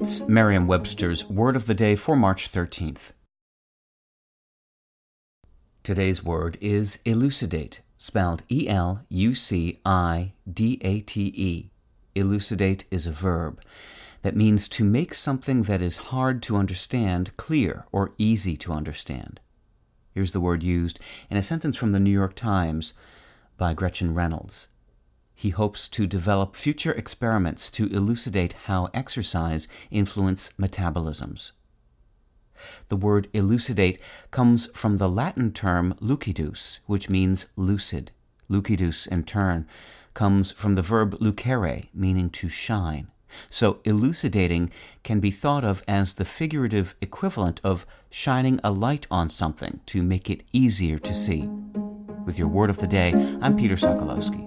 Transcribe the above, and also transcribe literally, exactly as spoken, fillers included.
It's Merriam-Webster's Word of the Day for March thirteenth. Today's word is elucidate, spelled E L U C I D A T E. Elucidate is a verb that means to make something that is hard to understand clear or easy to understand. Here's the word used in a sentence from the New York Times by Gretchen Reynolds. He hopes to develop future experiments to elucidate how exercise influences metabolisms. The word elucidate comes from the Latin term lucidus, which means lucid. Lucidus, in turn, comes from the verb lucere, meaning to shine. So elucidating can be thought of as the figurative equivalent of shining a light on something to make it easier to see. With your Word of the Day, I'm Peter Sokolowski.